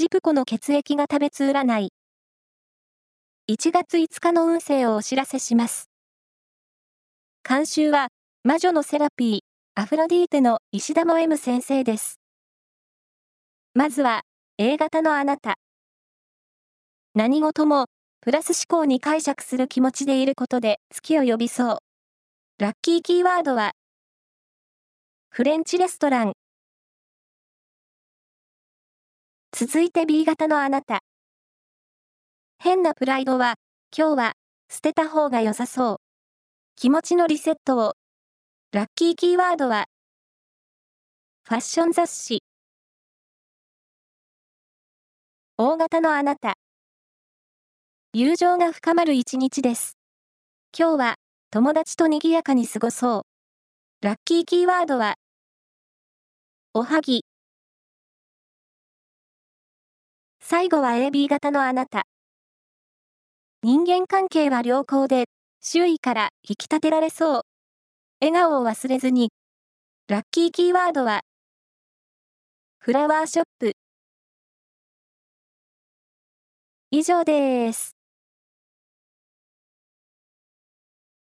ジプコの血液が食べつ占い。1月5日の運勢をお知らせします。監修は、魔女のセラピー、アフロディーテの石田も M 先生です。まずは、A 型のあなた。何事も、プラス思考に解釈する気持ちでいることで月を呼びそう。ラッキーキーワードは、フレンチレストラン。続いて B 型のあなた。変なプライドは、今日は、捨てた方が良さそう。気持ちのリセットを。ラッキーキーワードは、ファッション雑誌。O 型のあなた。友情が深まる一日です。今日は、友達と賑やかに過ごそう。ラッキーキーワードは、おはぎ。最後は AB 型のあなた。人間関係は良好で、周囲から引き立てられそう。笑顔を忘れずに。ラッキーキーワードは、フラワーショップ。以上です。